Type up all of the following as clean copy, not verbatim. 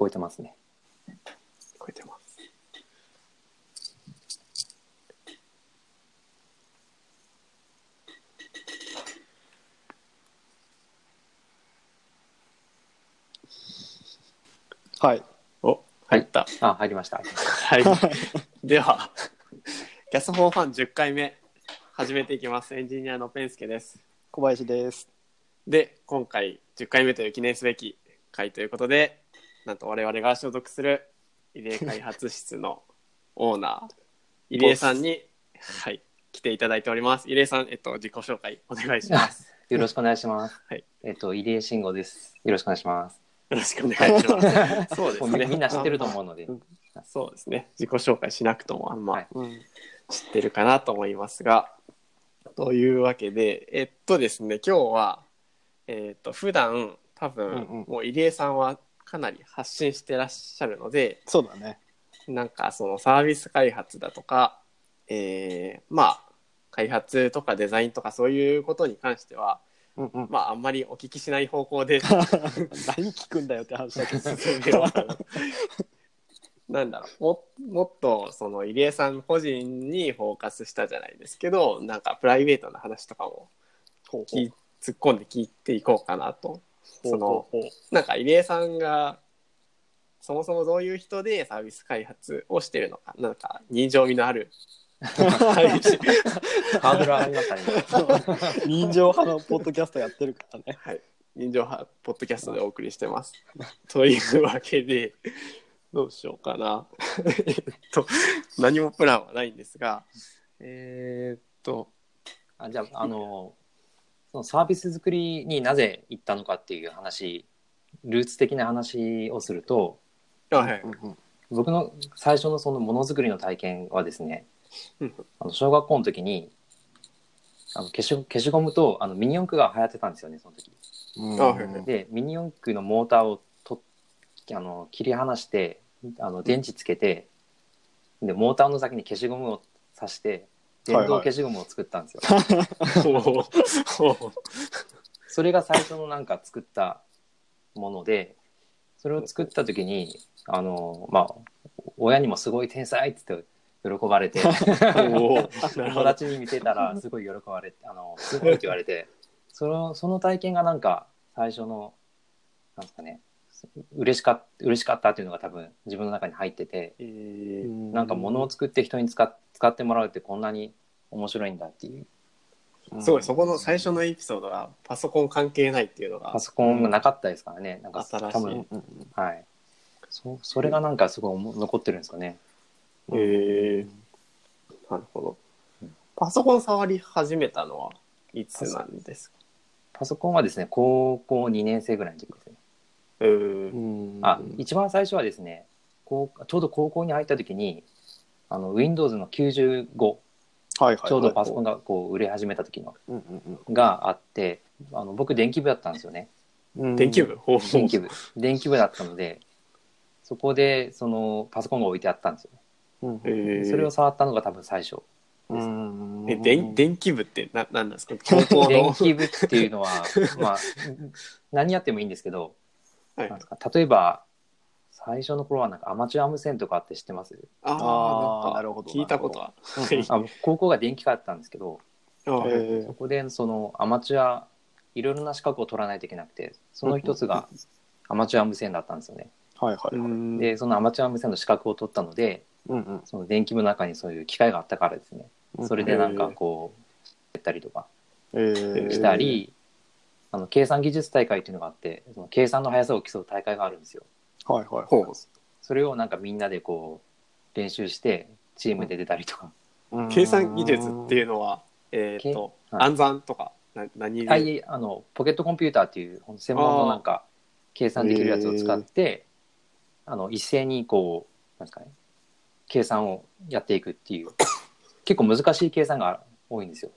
超えてますね。超えてます。はい。お、入った。はい、あ、入りました。はい。では、キャスフォーファン10回目、始めていきます。エンジニアのペンスケです。小林です。で、今回10回目という記念すべき回ということで、なんと我々が所属する入江開発室のオーナー、入江さんに、はい、来ていただいております。入江さん、自己紹介お願いします。よろしくお願いします。はい。入江慎吾です。よろしくお願いします。よろしくお願いします。そうですね。みんな知ってると思うので、そうですね。自己紹介しなくともあんま知ってるかなと思いますが、はい、というわけで、ですね、今日は普段多分、うんうん、もう入江さんはかなり発信してらっしゃるので、そうだね。なんかそのサービス開発だとか、まあ開発とかデザインとかそういうことに関しては。うんうん、まああんまりお聞きしない方向で何聞くんだよって話だけどなんだろう、もっとその入江さん個人にフォーカスしたじゃないですけど、なんかプライベートな話とかも突っ込んで聞いていこうかなと。そのなんか入江さんがそもそもどういう人でサービス開発をしてるのか、なんか人情味のあるハードル上がりましたね。人情派のポッドキャストやってるからね。はい、人情派ポッドキャストでお送りしてます。というわけでどうしようかな。何もプランはないんですが、じゃあそのサービス作りになぜ行ったのかっていう話、ルーツ的な話をすると、はい、僕の最初のそのものづくりの体験はですね。小学校の時に消しゴムとミニ四駆が流行ってたんですよね、その時。でミニ四駆のモーターを切り離して、電池つけて、でモーターの先に消しゴムを挿して電動消しゴムを作ったんですよ。それが最初のなんか作ったもので、それを作った時にまあ親にもすごい天才って言って喜ばれて友達に見てたらすごい喜ばれてすごいって言われて、その体験がなんか最初のなんですかね、嬉しかったっていうのが多分自分の中に入ってて、なんか物を作って人に使ってもらうってこんなに面白いんだっていう、すごいそこの最初のエピソードがパソコン関係ないっていうのが、パソコンがなかったですからね、なんか多分、はい、それがなんかすごい残ってるんですかね。なるほど。パソコン触り始めたのはいつなんですか？パソコンはですね、高校2年生ぐらいの時ですね。一番最初はですね、ちょうど高校に入った時にWindows の95、はいはいはい、ちょうどパソコンがこう売れ始めた時の、があって、僕電気部だったんですよね。電気部だったので、そこでそのパソコンが置いてあったんですよ。それを触ったのが多分最初です。電気部って何なんですか？電気部っていうのはまあ何やってもいいんですけど、はい、なんか例えば最初の頃はなんかアマチュア無線とかって知ってます？なるほど、聞いたことは。高校が電気科だったんですけど、そこでそのアマチュアいろいろな資格を取らないといけなくて、その一つがアマチュア無線だったんですよね。でそのアマチュア無線の資格を取ったので。その電気部の中にそういう機械があったからですね、それでなんかこうやったりとかしたり、計算技術大会っていうのがあって、その計算の速さを競う大会があるんですよ。それをなんかみんなでこう練習してチームで出たりとか。計算技術っていうのは暗算とか何で？ポケットコンピューターっていう専門のなんか計算できるやつを使って一斉にこうなんですかね、計算をやっていくっていう、結構難しい計算が多いんですよ。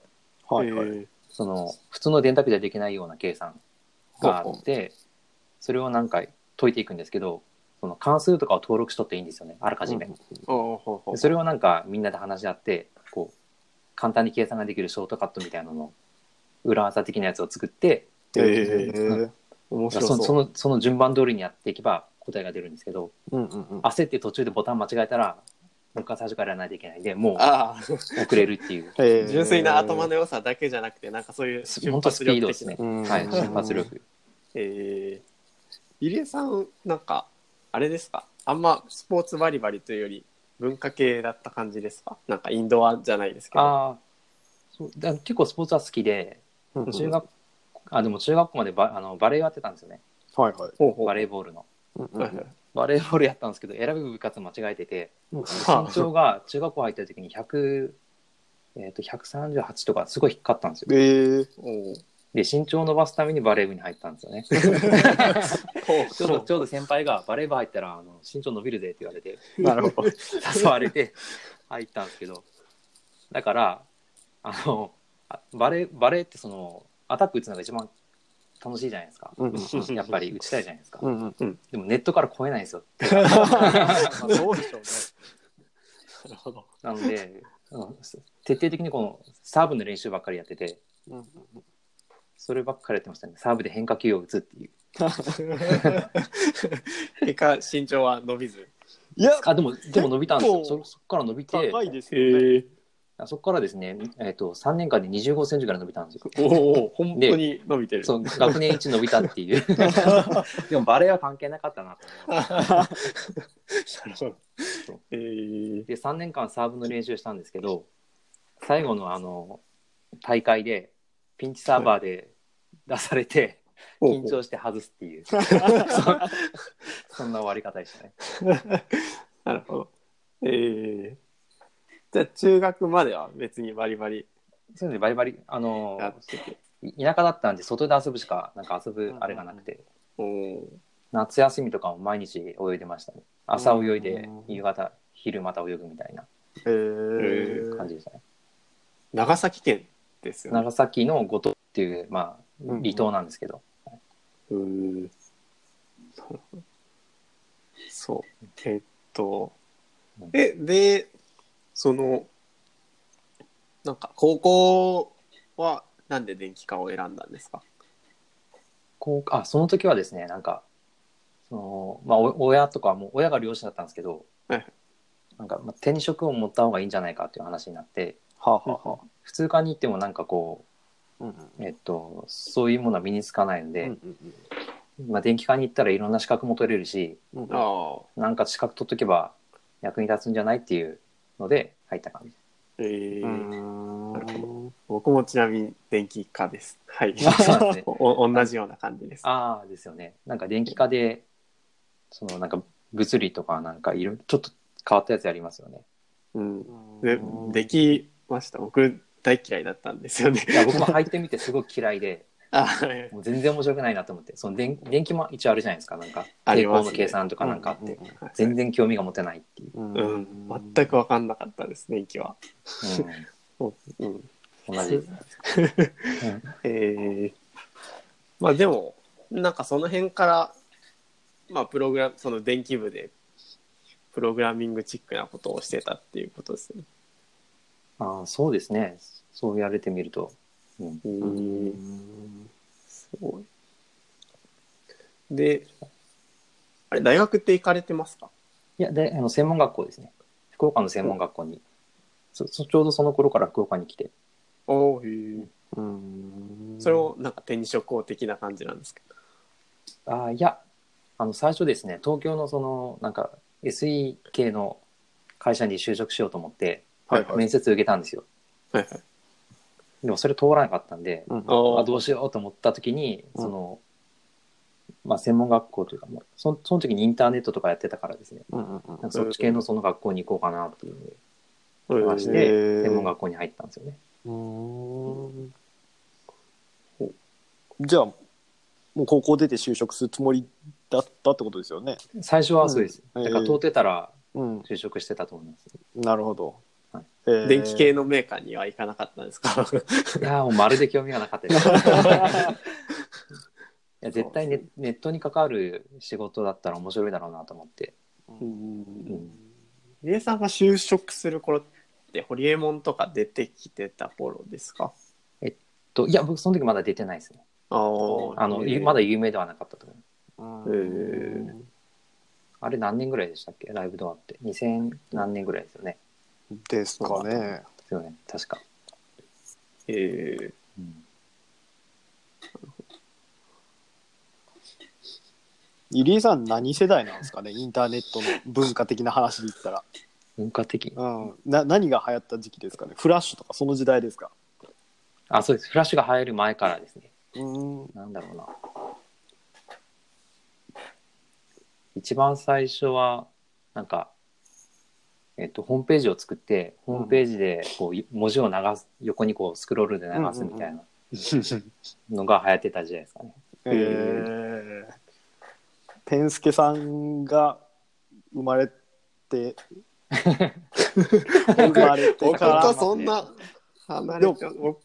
その普通の電卓ではできないような計算があって、それを何回解いていくんですけど、その関数とかを登録しとっていいんですよね、あらかじめ。それをなんかみんなで話し合ってこう簡単に計算ができるショートカットみたいなのの裏技的なやつを作って、その順番通りにやっていけば答えが出るんですけど、うんうんうん、焦って途中でボタン間違えたらもう一回最初からやらないといけないんで、もう遅れるっていう、純粋な頭の良さだけじゃなくて、なんかそういう瞬発力的な、本当スピードですね、はい、瞬発力。入江さんなんかあれですか、あんまスポーツバリバリというより文化系だった感じですか？なんかインドアじゃないですけど。あ、そうだ、結構スポーツは好きで、でも中学校まで バレーやってたんですよね、はいはい、バレーボールの、うんうんうん、バレーボールやったんですけど、選ぶ部活間違えてて、身長が中学校入った時に138とかすごい低かったんですよ、で身長を伸ばすためにバレー部に入ったんですよねちょうど先輩がバレー部入ったら身長伸びるぜって言われてなるほど誘われて入ったんですけど、だからバレーってそのアタック打つのが一番楽しいじゃないですか、うんうん、やっぱり打ちたいじゃないですか、うんうん、でもネットから超えないんですよそうでしょうねなるほど。なので徹底的にこのサーブの練習ばっかりやってて、うんうん、そればっかりやってましたね。サーブで変化球を打つっていう結果身長は伸びず、いやでも伸びたんですよ。そこから伸びて高いですよね。そこからですね、3年間で25センチぐらい伸びたんですよ。おお、本当に伸びてる。そう、学年1伸びたっていう。でもバレーは関係なかったなと。で、3年間サーブの練習したんですけど、最後の大会でピンチサーバーで出されて、はい、緊張して外すっていう。そんな終わり方でしたね。なるほど。じゃあ中学までは別にバリバリ、そうですね、バリバリ田舎だったんで外で遊ぶしか、なんか遊ぶあれがなくて、夏休みとかも毎日泳いでましたね。朝泳いで夕方昼また泳ぐみたいな感じでしたね。長崎県ですよね。長崎の五島っていう、まあ、離島なんですけど、うんうん、そうでそのなんか高校はなんで電気科を選んだんですか？その時はですね、なんかその、まあ、親とかも、親が漁師だったんですけど、なんか転職を持った方がいいんじゃないかっていう話になって、はあはあ、普通科に行ってもなんかこう、うんうん、そういうものは身につかないので、うんうんうん、まあ、電気科に行ったらいろんな資格も取れるし、うん、なんか資格取っとけば役に立つんじゃないっていうので入った感じ。なるほど。僕もちなみに電気科です。はい。同じような感じです。ああ、ですよね。なんか電気科でそのなんか物理とかなんかいろいろちょっと変わったやつやりますよね。うん。できました。僕大嫌いだったんですよね。いや僕も入ってみてすごく嫌いで、もう全然面白くないなと思って。その電気も一応あるじゃないですか。なんか抵抗の計算とかなんかあって、ね、全然興味が持てないっていう。うん、全く分かんなかったですね、電気は。うん、同じ。まあでもなんかその辺から、まあその電気部でプログラミングチックなことをしてたっていうことですね。ああ、そうですね。そうやれてみると。すごい。で、あれ大学って行かれてますか？いや、で専門学校ですね。福岡の専門学校に、ちょうどその頃から福岡に来て。おー、へえ。それをなんか転職的な感じなんですけど。ああ、いや、最初ですね、東京のそのなんか SE 系の会社に就職しようと思って、はいはい、面接受けたんですよ。はいはい。でもそれ通らなかったんで、うん、どうしようと思った時に、その、まあ、専門学校というか、その時にインターネットとかやってたからですね、うんうんうん、なんかそっち系のその学校に行こうかなっていう話で、専門学校に入ったんですよね。じゃあ、もう高校出て就職するつもりだったってことですよね。最初はそうです。だから通ってたら就職してたと思います。なるほど。電気系のメーカーには行かなかったんですか？いやもうまるで興味がなかったですいや絶対 ネットに関わる仕事だったら面白いだろうなと思って。入江さんが就職する頃ってホリエモンとか出てきてた頃ですか？いや僕その時まだ出てないですね。まだ有名ではなかったと思う。あれ何年ぐらいでしたっけ、ライブドアって2000何年ぐらいですよね。ですかね。ですよね、確か。うん、入江さん何世代なんですかね、インターネットの文化的な話で言ったら。文化的、うん、何が流行った時期ですかね。フラッシュとかその時代ですか。あ、そうです、フラッシュが流行る前からですね。なんだろうな、一番最初はなんか、ホームページを作ってホームページでこう文字を流す、横にこうスクロールで流すみたいなのが流行ってた時代ですかね。ペンスケさんが生まれて生まれてから僕とそんな離れちゃう。僕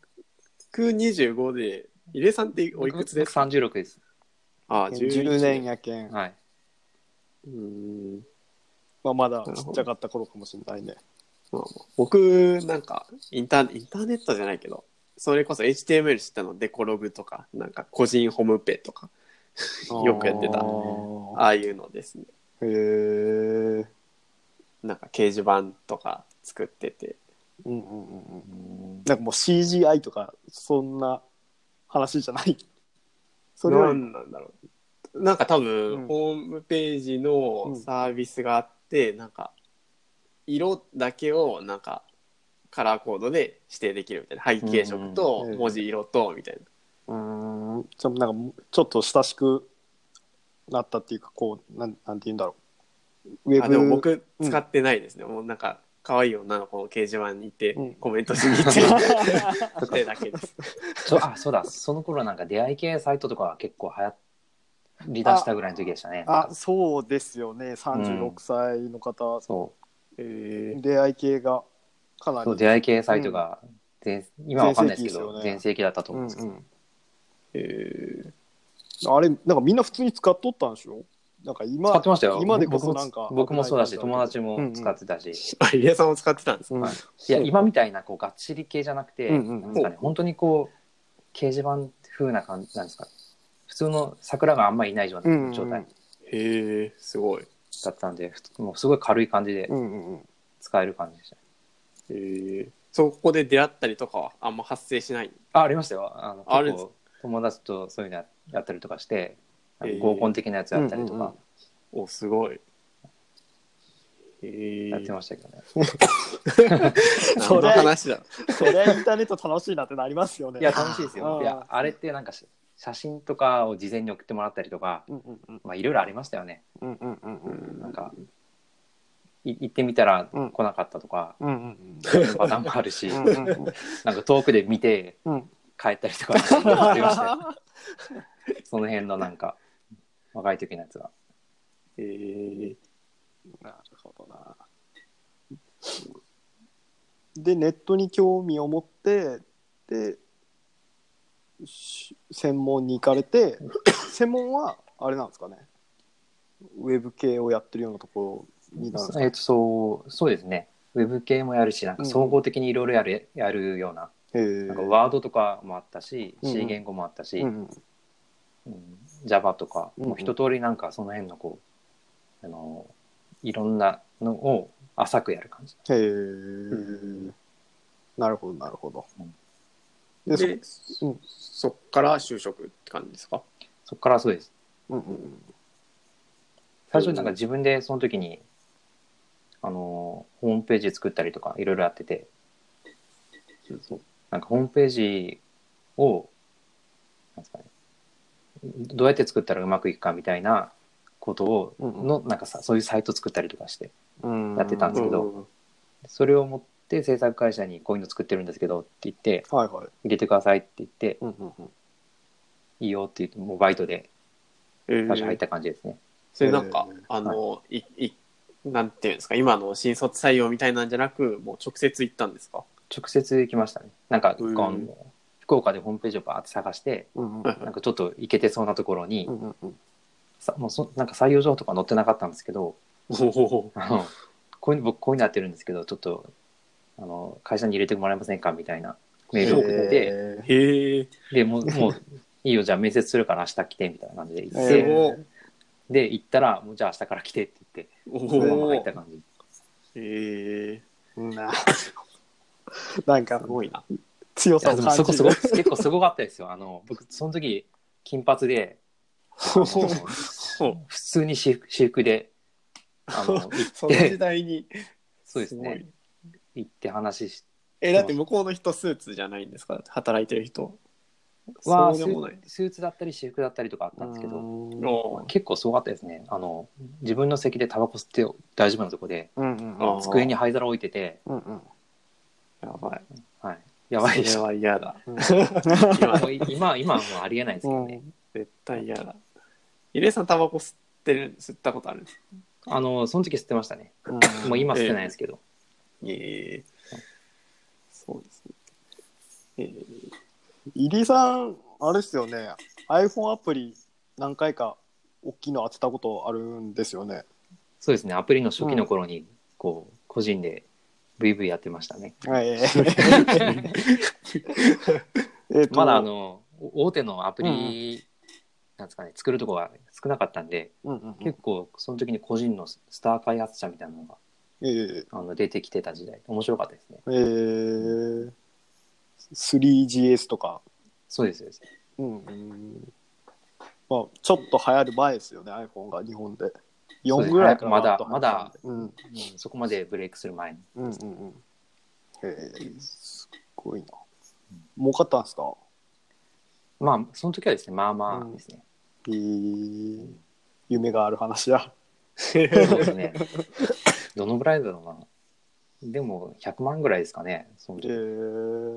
25で、入江さんっておいくつですか？僕36です。あ、10年やけん、はい、まあ、まだちっちゃかった頃かもしれないね。まあ、僕なんかインターネットじゃないけど、それこそ HTML 知ったのデコログとか、なんか個人ホームペとかよくやってた、ああいうのですね。へえ。なんか掲示板とか作ってて、うんうんうん、なんかもう CGI とかそんな話じゃない。それは何なんだろう。なんか多分ホームページのサービスがあって、うん、なんか色だけをなんかカラーコードで指定できるみたいな、背景色と文字色とみたいな。なんかちょっと親しくなったっていうか、こうなんて言うんだろう。ウェブでも僕使ってないですね。もうなんか可愛い女の子の掲示板にいて、うん、コメントしに行ってそれだけです。あ、そうだ。その頃なんか出会い系サイトとかは結構流行って離脱したぐらいの時でしたね。あ、そうですよね。36歳の方、うん、そう、出会い系がかなり、そう、出会い系サイトが、うん、今は分かんないですけど全盛期だったと思うんですけど、あれなんかみんな普通に使っとったんでしょ。なんか今使ってましたよ。今でこそなんか僕もそうだし、友達も使ってたし、入江さんも使ってたんですか、はい、いや今みたいなこうがっちり系じゃなくて、なんですかね、本当にこう掲示板風な感じなんですか、普通の桜があんまりいないような状態、へえ、すごいだったんで、もうすごい軽い感じで使える感じでした、そこで出会ったりとかはあんま発生しない。ありましたよ。結構友達とそういうのやったりとかして、合コン的なやつやったりとか、お、すごい、やってましたけどね。その話だ。それインターネット楽しいなってなりますよね。いや楽しいですよ。いやあれってなんか写真とかを事前に送ってもらったりとか、まあいろいろありましたよね。なんか行ってみたら来なかったとか、そういうパターンもあるし、なんか遠くで見て帰ったりとかありましたよ。その辺のなんか若い時のやつは。なるほどな。でネットに興味を持ってで。専門に行かれて、専門はあれなんですかね、ウェブ系をやってるようなところになるんですか。そうですね、ウェブ系もやるし、なんか総合的にいろいろやるような、なんかワードとかもあったし、C 言語もあったし、Java とか、もう一通りなんかその辺のこういろんなのを浅くやる感じ。へえ、なるほどなるほど。でそっから就職って感じですか。そっからそうです、最初なんか自分でその時にホームページ作ったりとかいろいろやってて、なんかホームページをなんですかね、どうやって作ったらうまくいくかみたいなことを、なんかそういうサイト作ったりとかしてやってたんですけど、それを持ってで制作会社にこういうの作ってるんですけどって言って、入れてくださいって言って、いいよって言って、もうバイトで最初入った感じですね。それなんか、なんていうんですか、今の新卒採用みたいなんじゃなく、もう直接行ったんですか。直接行きましたね。なんか、福岡でホームページをバーって探して、なんかちょっと行けてそうなところに、なんか採用情報とか載ってなかったんですけど、僕こういうのやってるんですけど、ちょっと、会社に入れてもらえませんかみたいなメールを送って、でもういいよ、じゃあ面接するから明日来てみたいな感じで行って、で行ったらもうじゃあ明日から来てって言ってそのまま入った感じ。へえー、なんかすごいな。強さを感じる。そこすご結構すごかったですよ。僕その時金髪で普通に私服で行ってその時代にそうですね。行って話して。だって向こうの人スーツじゃないんですか？働いてる人はスーツだったり私服だったりとかあったんですけど、結構すごかったですね。自分の席でタバコ吸って大丈夫なとこで、うんうん、机に灰皿置いてて、うんうん、やばい、はい、やばいでしょ。それは嫌だ。今はもうありえないですけどね。絶対嫌だ。入江さんタバコ吸ったことあるんですか？その時吸ってましたね。もう今吸ってないですけど。そうですね。入江さんあれですよね、 iPhone アプリ何回か大きいの当てたことあるんですよね。そうですね、アプリの初期の頃にこう、個人で VV やってましたね。まだ大手のアプリなんですかね、作るとこが少なかったんで、結構その時に個人のスター開発者みたいなのが出てきてた時代、面白かったですね。3GS とか。そうですよね。まあ、ちょっと流行る前ですよね、iPhone が日本で。4ぐらいからまだ、そこまでブレイクする前に。すごいな。儲かったんですか？まあ、その時はですね、まあまあですね。夢がある話だ。そうですね。どのぐらいだろうな。でも100万ぐらいですかね、その時。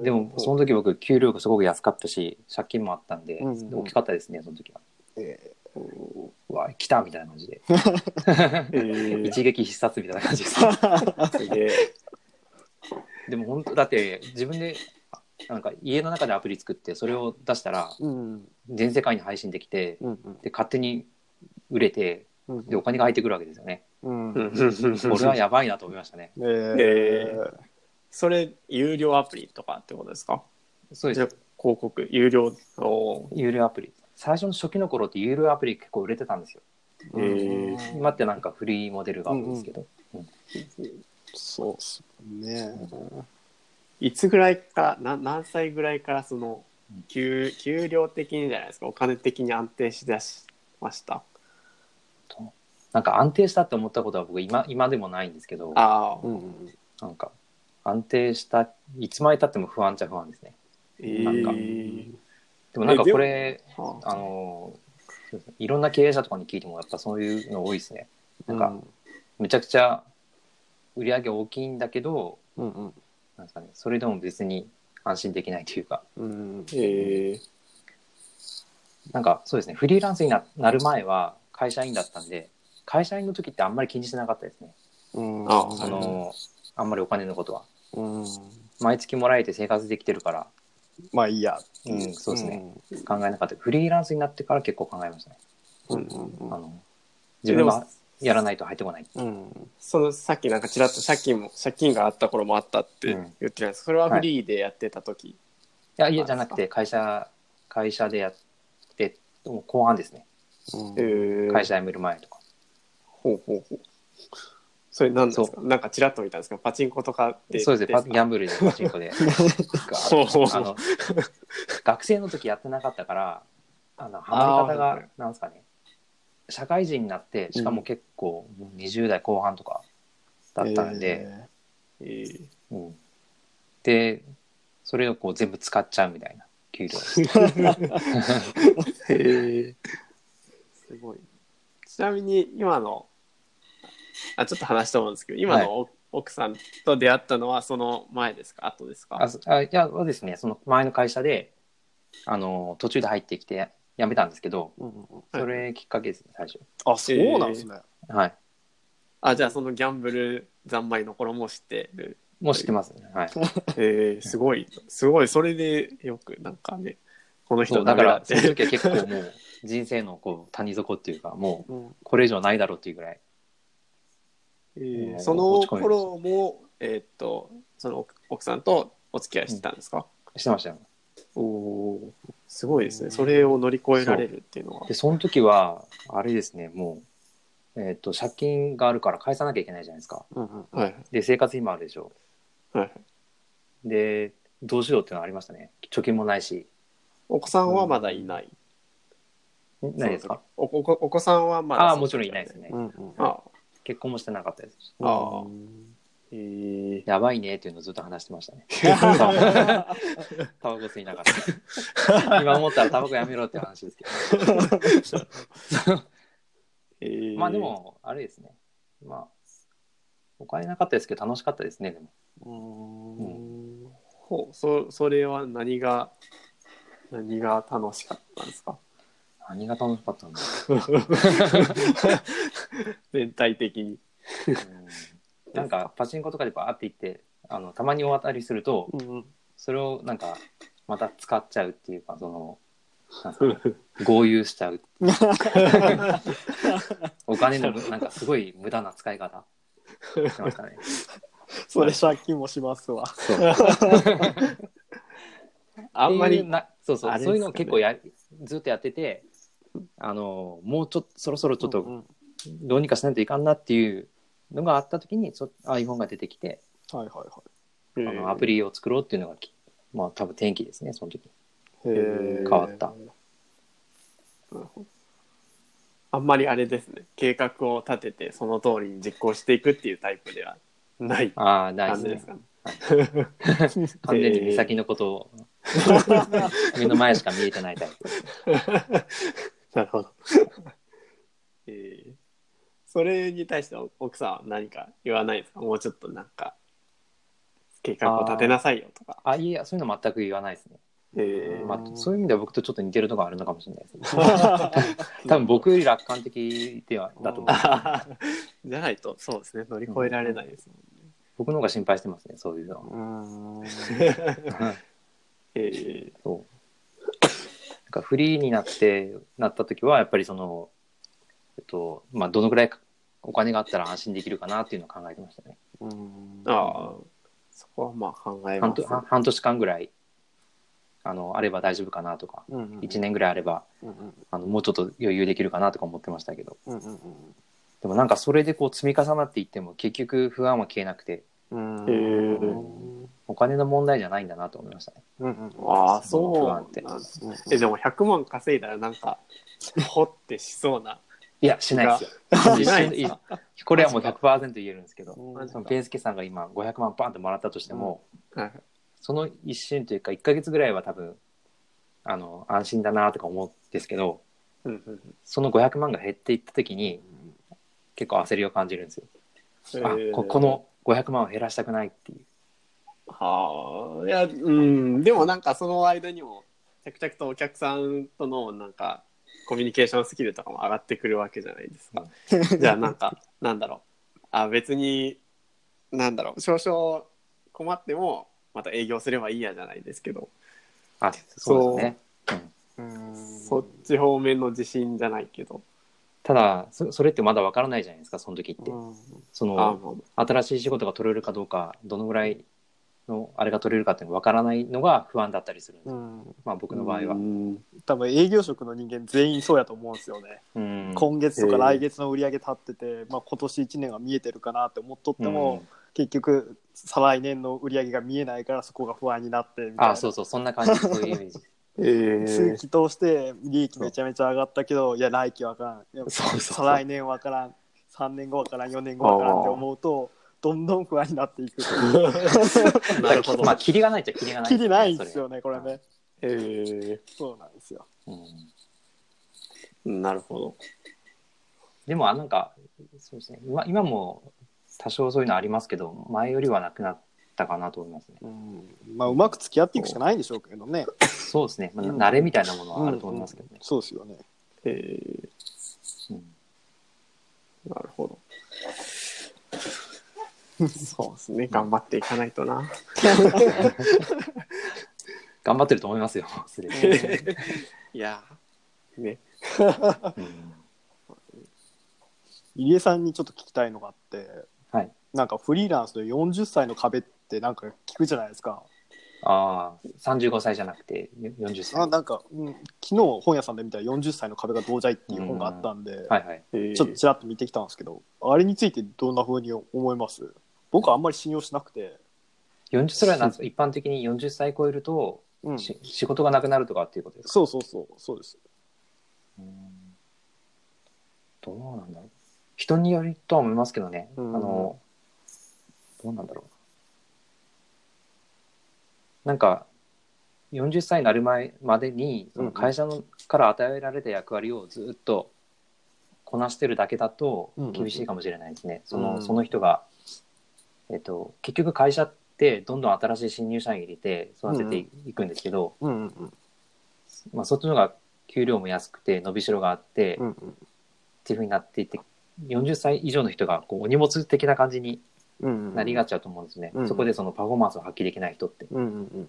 でもその時僕給料がすごく安かったし借金もあったんで、大きかったですねその時は。うわ来たみたいな感じで一撃必殺みたいな感じですでも本当だって自分でなんか家の中でアプリ作ってそれを出したら全世界に配信できて、で勝手に売れて、でお金が入ってくるわけですよね。これはやばいなと思いましたね。それ有料アプリとかってことですか？そうです。広告有料アプリ。最初の初期の頃って有料アプリ結構売れてたんですよ。今ってなんかフリーモデルがあるんですけど。そうですね。いつぐらいから何歳ぐらいからその給料的にじゃないですか、お金的に安定しだしました？なんか安定したって思ったことは僕 今でもないんですけど、なんか安定したいつまでたっても不安っちゃ不安ですね。なんかでもなんかこれいろんな経営者とかに聞いてもやっぱそういうの多いですね。なんかめちゃくちゃ売り上げ大きいんだけど、なんですかね、それでも別に安心できないというか、なんかそうですね、フリーランスに なる前は会社員だったんで、会社員の時ってあんまり気にしてなかったですね。あんまりお金のことは。毎月もらえて生活できてるから。まあいいや。そうですね。考えなかった。フリーランスになってから結構考えましたね。自分はやらないと入ってこない。そのさっきなんかちらっと借金があった頃もあったって言ってたんです。それはフリーでやってた時。いやいやじゃなくて会社でやって後半ですね。会社辞める前とか。それ何ですか？なんかちらっと見たんですけど、パチンコとかで。そうですね、ギャンブルでパチンコで学生の時やってなかったから、ハマり方がなんですかね、社会人になって、しかも結構20代後半とかだったんで、でそれをこう全部使っちゃうみたいな給料すごい。ちなみに今のちょっと話したと思うんですけど、今の奥さんと出会ったのはその前ですか、後ですか？いやはですね、その前の会社で途中で入ってきて辞めたんですけど、それきっかけですね、最初。そうなんですね。はい。じゃあそのギャンブル三昧の頃も知ってる？もう知ってますね。はい。すごいすごい。それでよくなんかね、この人だからって。その時は結構もう。人生のこう谷底っていうか、もうこれ以上ないだろうっていうぐらい、その頃もその奥さんとお付き合いしてたんですか？してましたよ。お、すごいですね。それを乗り越えられるっていうのは。で、その時は、あれですね、もう、借金があるから返さなきゃいけないじゃないですか。うんうん、はい。で、生活費もあるでしょ。はい。で、どうしようっていうのはありましたね。貯金もないし。お子さんはまだいない。うん、ないですか？お子さんはまだ、ね。ああ、もちろんいないですね。うんうん、あ結婚もしてなかったです。ああ。やばいねっていうのをずっと話してましたね。タバコ吸いながら。今思ったらタバコやめろっていう話ですけど。まあでもあれですね。まあお金なかったですけど楽しかったですねでも。うん、ほう、それは何が楽しかったんですか。何が楽しかったんですか。全体的に。なんかパチンコとかでバーって行ってたまにお当たりすると、うん、それをなんかまた使っちゃうっていうかその豪遊しちゃうお金のなんかすごい無駄な使い方してましたね。それ借金もしますわ。あんまりそう、ね、そういうのを結構ずっとやっててもうちょっとそろそろちょっとどうにかしないといかんなっていうのがあった時にiPhone が出てきて、はいはいはい、アプリを作ろうっていうのが、まあ多分転機ですねその時。変わった。あんまりあれですね計画を立ててその通りに実行していくっていうタイプではない感じですかね。完全に目先のことを目の前しか見えてないタイプなるほど。それに対して奥さんは何か言わないですか？もうちょっとなんか計画を立てなさいよとか。いやそういうの全く言わないですね。まあ、そういう意味では僕とちょっと似てるところあるのかもしれないですね。多分僕より楽観的ではだと思う。じゃないとそうですね乗り越えられないですもんね。うん、僕の方が心配してますねそういうの。そう。なんかフリーになった時はやっぱりその。まあ、どのくらいお金があったら安心できるかなっていうのを考えてましたね。そこはまあ考えます、ね、半年間ぐらいあれば大丈夫かなとか、うんうんうん、1年ぐらいあれば、うんうん、もうちょっと余裕できるかなとか思ってましたけど、うんうんうん、でもなんかそれでこう積み重なっていっても結局不安は消えなくて、お金の問題じゃないんだなと思いましたね。うんうん、あそうなんですね。でも100万稼いだらなんかほってしそうな。いや、しないですよ。これはもう 100% 言えるんですけど、健介さんが今500万バンともらったとしても、うんはい、その一瞬というか1ヶ月ぐらいは多分、安心だなとか思うんですけど、うんうん、その500万が減っていった時に、結構焦りを感じるんですよ。この500万を減らしたくないっていう。いや、うん、でもなんかその間にも、着々とお客さんとのなんか、コミュニケーションスキルとかも上がってくるわけじゃないですか。じゃあなんかなんだろう別になんだろう少々困ってもまた営業すればいいやじゃないですけど、そうですね。そっち方面の自信じゃないけど、ただそれってまだわからないじゃないですかその時って。その新しい仕事が取れるかどうかどのぐらいのあれが取れるかっていうのが分からないのが不安だったりするんです、うんまあ、僕の場合は多分営業職の人間全員そうやと思うんですよね、うん、今月とか来月の売り上げ立ってて、まあ、今年1年が見えてるかなって思っとっても、うん、結局再来年の売り上げが見えないからそこが不安になってみたいな。そうそうそんな感じそういうイメージ。通期通して利益めちゃめちゃ上がったけどいや来期分からん再来年分からん3年後分からん4年後分からんって思うとどんどん不安になっていく。なるほど。まあキリがないっちゃキリがない。キリないんですよねこれね。そうなんですよ。うん、なるほど。でもなんかそうですね。今も多少そういうのありますけど前よりはなくなったかなと思いますね。うん、まあうまく付き合っていくしかないんでしょうけどね。そうですね。まあ、慣れみたいなものはあると思いますけどね。うんうん、そうですよね。なるほど。そうですね頑張っていかないとな。頑張ってると思いますよすでに。いやね。入江さんにちょっと聞きたいのがあって、はい、なんかフリーランスで40歳の壁ってなんか聞くじゃないですか。ああ、35歳じゃなくて40歳。あ、なんか、うん、昨日本屋さんで見た40歳の壁がどうじゃいっていう本があったんで、うん、はいはい、ちょっとちらっと見てきたんですけど、あれについてどんな風に思います？僕はあんまり信用しなくて。40歳はなんですか？一般的に40歳超えると、うん、仕事がなくなるとかっていうことですか？そうそうそう、そうです。どうなんだろう。人によりとは思いますけどね。うん、どうなんだろう。なんか40歳になる前までにその会社のから与えられた役割をずっとこなしてるだけだと厳しいかもしれないですね。その人が、結局会社ってどんどん新しい新入社員入れて育てていくんですけど、まあ、そっちの方が給料も安くて伸びしろがあって、うんうん、っていう風になっていって40歳以上の人がこうお荷物的な感じになりがちだと思うんですね、うんうん、そこでそのパフォーマンスを発揮できない人って、うんうんうん、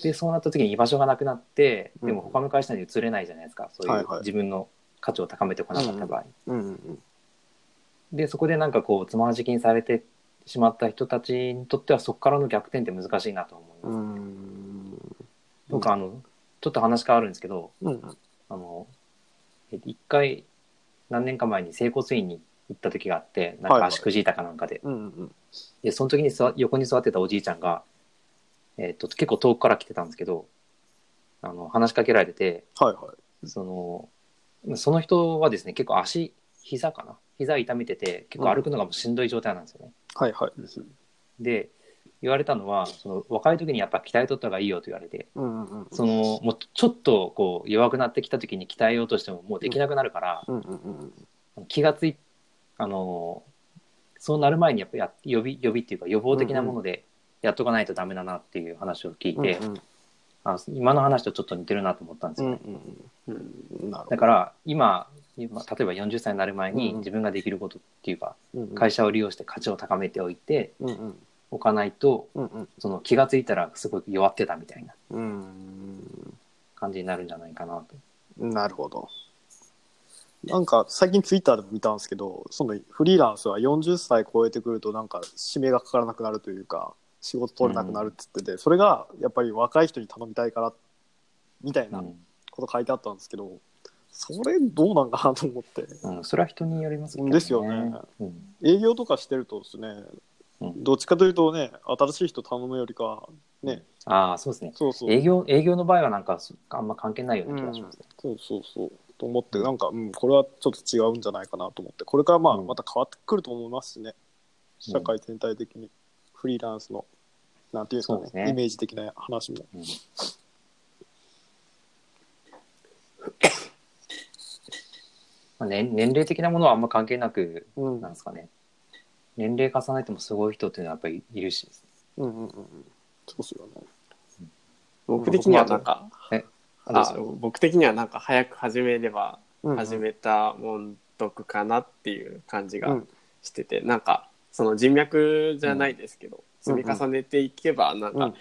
でそうなった時に居場所がなくなって、うん、でも他の会社に移れないじゃないですか、そういう自分の価値を高めてこなかった場合、うんうんうん、でそこでなんかこうつまはじきにされてしまった人たちにとってはそこからの逆転って難しいなと思います、ね、僕ちょっと話変わるんですけど、うん、一回何年か前に整骨院に行った時があって、なんか足くじいたかなんかで、はいはい、うんうん、でその時に横に座ってたおじいちゃんが、結構遠くから来てたんですけど、話しかけられてて、はいはい、その人はですね、結構膝かな、膝痛めてて結構歩くのがもうしんどい状態なんですよね、うん、はいはい、で言われたのは、その若い時にやっぱ鍛えとった方がいいよと言われて、うんうんうん、もうちょっとこう弱くなってきた時に鍛えようとしてももうできなくなるから、うんうんうん、気がついてそうなる前にやっぱ予備っていうか予防的なものでやっとかないとダメだなっていう話を聞いて、うんうん、今の話とちょっと似てるなと思ったんですよね、うんうんうん、なるほど。だから今例えば40歳になる前に自分ができることっていうか、うんうん、会社を利用して価値を高めておいて、うんうん、おかないと、うんうん、その気がついたらすごく弱ってたみたいな感じになるんじゃないかなと。なるほど。なんか最近ツイッターでも見たんですけど、そのフリーランスは40歳超えてくるとなんか締めがかからなくなるというか仕事取れなくなるって言ってて、それがやっぱり若い人に頼みたいからみたいなこと書いてあったんですけど、それどうなんかなと思って、うん、それは人によりますけどね。ですよね、うん、営業とかしてるとですね、どっちかというとね、新しい人頼むよりかね、ああそうですね、そうそう、営業の場合はなんかあんま関係ないような気がしますね、うん、そうそうそうと思って、なんか、うん、これはちょっと違うんじゃないかなと思って、これからまあまた変わってくると思いますしね、うん、社会全体的にフリーランスのなんていうんですかね、イメージ的な話も、うん、まあね、年齢的なものはあんま関係なく、うん、なんですかね、年齢重ねてもすごい人っていうのはやっぱりいるし、うんうんうん、そうですよね、うん、僕的にはなんか、僕的にはなんか早く始めれば始めたもんどくかなっていう感じがしてて、うん、なんかその人脈じゃないですけど、うん、積み重ねていけばなんか、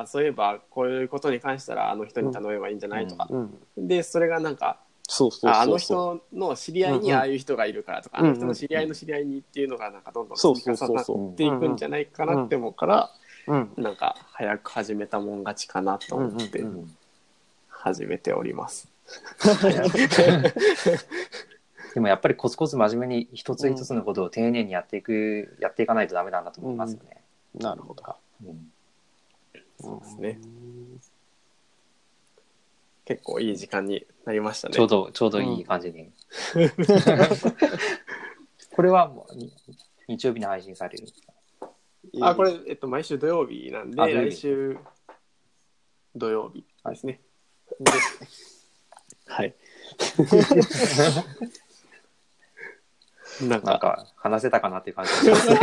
うん、そういえばこういうことに関したらあの人に頼めばいいんじゃないとか、うんうん、でそれがなんかそうそうそうそう、あの人の知り合いにああいう人がいるからとか、うんうん、あの人の知り合いの知り合いにっていうのがなんかどんどん積み重なっていくんじゃないかなって思うから、うんうん、なんか早く始めたもん勝ちかなと思って、うんうんうん、始めておりますでもやっぱりコツコツ真面目に一つ一つのことを丁寧にやっていかないとダメなんだと思いますよね、うん、なるほど、うん、そうですね、結構いい時間になりましたね。ちょうどいい感じに、うん、これはもう日曜日に配信されるんですか？あ、これ、毎週土曜日なんで、来週土曜日ですね、はいなんか話せたかなっていう感じですね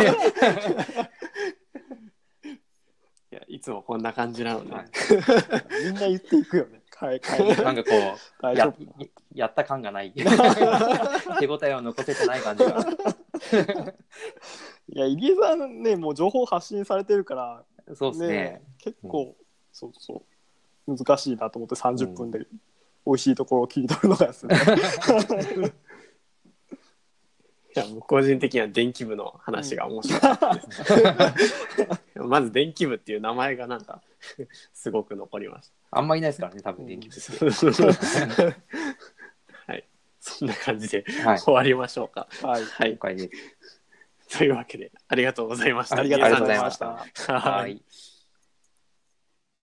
いや、いつもこんな感じなので、はい、みんな言っていくよね、なんかこう やった感がない手応えを残せてない感じがいや、入江さんね、もう情報発信されてるから、そうですね、結構、うん、そうそう難しいなと思って30分で美味しいところを切り取るのがですね、うんいや、個人的には電気部の話が面白かったです、うん、まず電気部っていう名前がなんかすごく残りました。あんまいないですからね、多分電気部ってはい、そんな感じで、はい、終わりましょうか。はい、はいはい、というわけでありがとうございました。ありがとうございました。はい。